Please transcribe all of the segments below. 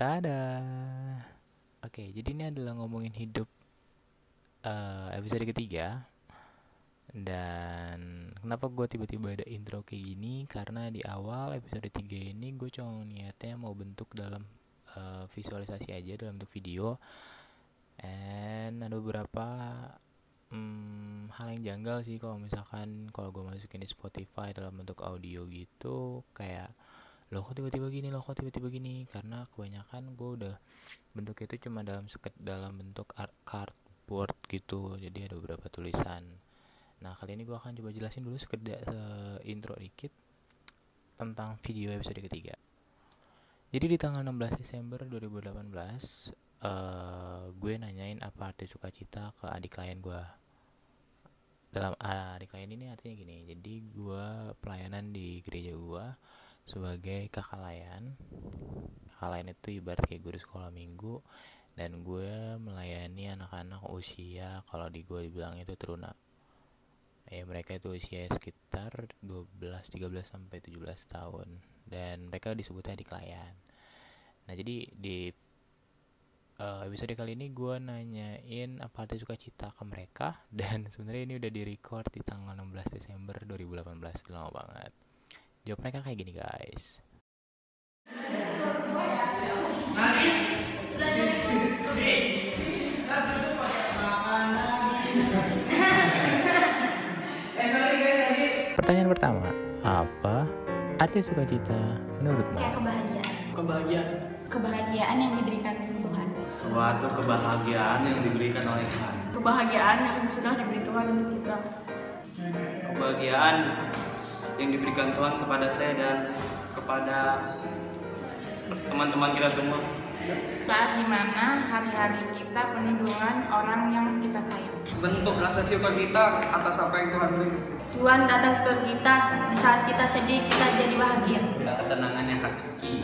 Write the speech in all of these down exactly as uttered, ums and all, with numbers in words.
Tada. Oke, jadi ini adalah ngomongin hidup uh, episode ketiga. Dan kenapa gue tiba-tiba ada intro kayak gini? Karena di awal episode tiga ini gue cuma niatnya mau bentuk dalam uh, visualisasi aja, dalam bentuk video. And ada beberapa um, hal yang janggal sih kalau misalkan kalau gue masukin di Spotify dalam bentuk audio gitu, kayak loh kok tiba-tiba gini, loh kok tiba-tiba gini, karena kebanyakan gue udah bentuk itu cuma dalam seket, dalam bentuk art, cardboard gitu, jadi ada beberapa tulisan. Nah, kali ini gue akan coba jelasin dulu sekedar uh, intro dikit tentang video episode ketiga. Jadi di tanggal enam belas Desember dua ribu delapan belas uh, gue nanyain apa arti sukacita ke adik klien gue. Dalam uh, adik klien ini artinya gini, jadi gue pelayanan di gereja gue sebagai kakak layan. Kakak layan itu ibarat kayak guru sekolah minggu, dan gue melayani anak-anak usia, kalau di gue dibilang itu teruna. Ya, mereka itu usia sekitar dua belas, tiga belas sampai tujuh belas tahun, dan mereka disebutnya adik layan. Nah, jadi di uh, episode kali ini gue nanyain apa ada sukacita ke mereka, dan sebenarnya ini udah direcord di tanggal enam belas Desember dua ribu delapan belas, lama banget. Jawab mereka kayak gini, guys. Pertanyaan pertama, apa arti sukacita menurutmu? Ya, kebahagiaan. Kebahagiaan. Kebahagiaan yang diberikan Tuhan. Suatu kebahagiaan yang diberikan oleh Tuhan. Kebahagiaan yang sudah diberi Tuhan untuk kita. Kebahagiaan yang diberikan Tuhan kepada saya dan kepada teman-teman kita semua. Saat dimana hari-hari kita penuh dengan orang yang kita sayang. Bentuk rasa syukur kita atas apa yang Tuhan beri. Tuhan datang ke kita di saat kita sedih, kita jadi bahagia. Kesenangan yang hakiki.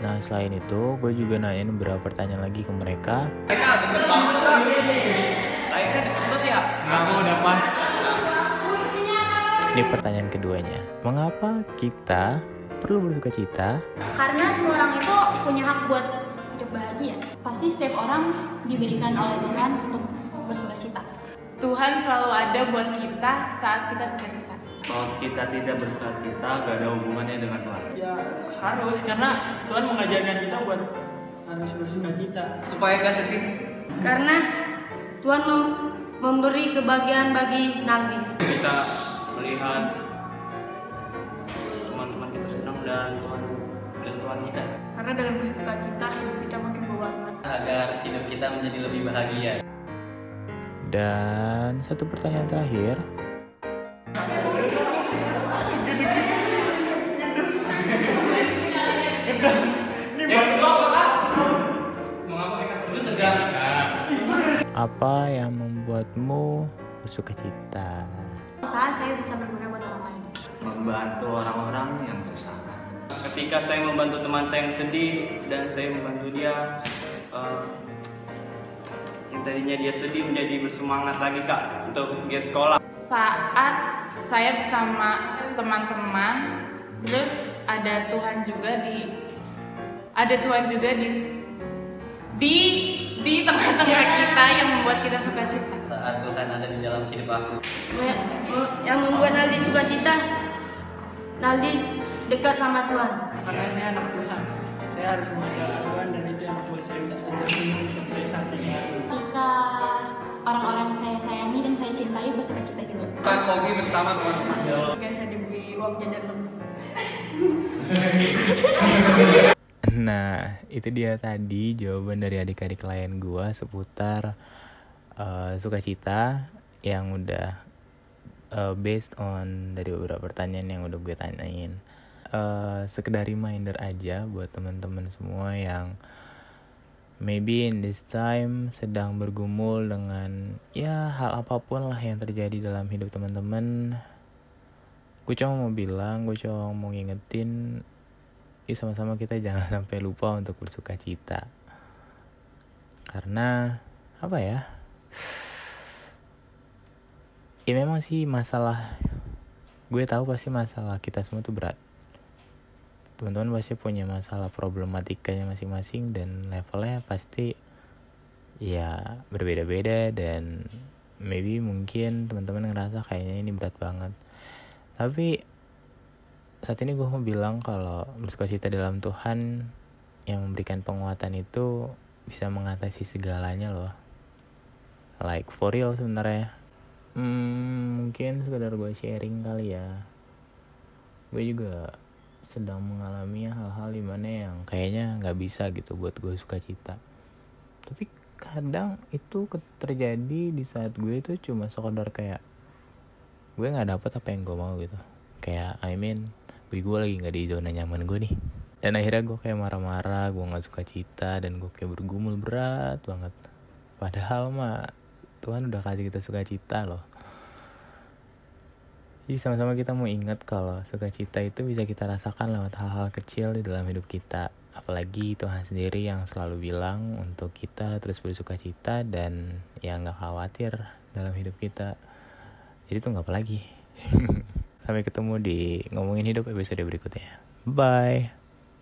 Nah, selain itu, gue juga nanyain beberapa pertanyaan lagi ke mereka. Mereka deket banget kan? Lahirnya deket ya? Kamu udah pas. Ini pertanyaan keduanya, mengapa kita perlu bersukacita? Karena semua orang itu punya hak buat hidup bahagia. Pasti setiap orang diberikan oleh Tuhan untuk bersukacita. Tuhan selalu ada buat kita saat kita sukacita. Kalau kita tidak bersukacita, gak ada hubungannya dengan Tuhan. Ya harus, karena Tuhan mengajarkan kita buat harus bersukacita supaya gak sedih. Karena Tuhan mem- memberi kebahagiaan bagi nanti. Bisa melihat teman-teman kita senang dan Tuhan dan Tuhan kita. Karena dengan bersukacita hidup kita makin berwarna. Agar hidup kita menjadi lebih bahagia. Dan satu pertanyaan terakhir. Apa yang membuatmu bersukacita? Usaha saya bisa berguna buat orang lain. Membantu orang-orang yang susah. Ketika saya membantu teman saya yang sedih dan saya membantu dia, uh, yang tadinya dia sedih menjadi bersemangat lagi kak untuk giat sekolah. Saat saya bersama teman-teman, terus ada Tuhan juga di, ada Tuhan juga di, di di tengah-tengah kita yang membuat kita sukacita. Saat Tuhan ada di dalam hidup aku. Yang membuat Naldi sukacita, Naldi dekat sama Tuhan. Karena saya anak Tuhan, saya harus menghargai Tuhan dan itu yang membuat saya sampai saat ini. Ketika orang-orang saya sayangi dan saya cintai bersukacita juga. Bukan hobi bersama teman-teman. Guys, saya diberi uang jajan lembut. Nah, itu dia tadi jawaban dari adik-adik klien gue seputar Uh, sukacita yang udah uh, based on dari beberapa pertanyaan yang udah gue tanyain. Uh, sekedar reminder aja buat teman-teman semua yang maybe in this time sedang bergumul dengan ya hal apapun lah yang terjadi dalam hidup teman-teman. Gue cuma mau bilang, gue cuma mau ngingetin, ya sama-sama kita jangan sampai lupa untuk bersukacita. Karena apa ya? Ya memang sih masalah, gue tahu pasti masalah kita semua tuh berat. teman-teman pasti punya masalah problematikanya masing-masing dan levelnya pasti ya berbeda-beda, dan maybe mungkin teman-teman ngerasa kayaknya ini berat banget. Tapi saat ini gue mau bilang kalau bersukacita dalam Tuhan yang memberikan penguatan itu bisa mengatasi segalanya loh. Like for real sebenarnya. Hmm, mungkin sekedar gue sharing kali ya. Gue juga sedang mengalami hal-hal dimana yang kayaknya gak bisa gitu buat gue sukacita. Tapi kadang itu terjadi di saat gue itu cuma sekedar kayak gue gak dapet apa yang gue mau gitu. Kayak I mean gue, gue lagi gak di zona nyaman gue nih. Dan akhirnya gue kayak marah-marah, gue gak sukacita, dan gue kayak bergumul berat banget. Padahal mah Tuhan udah kasih kita sukacita loh. Jadi sama-sama kita mau ingat kalau sukacita itu bisa kita rasakan lewat hal-hal kecil di dalam hidup kita. Apalagi Tuhan sendiri yang selalu bilang untuk kita terus bersukacita dan ya gak khawatir dalam hidup kita. Jadi tuh gak apa lagi. Sampai ketemu di Ngomongin Hidup episode berikutnya. Bye.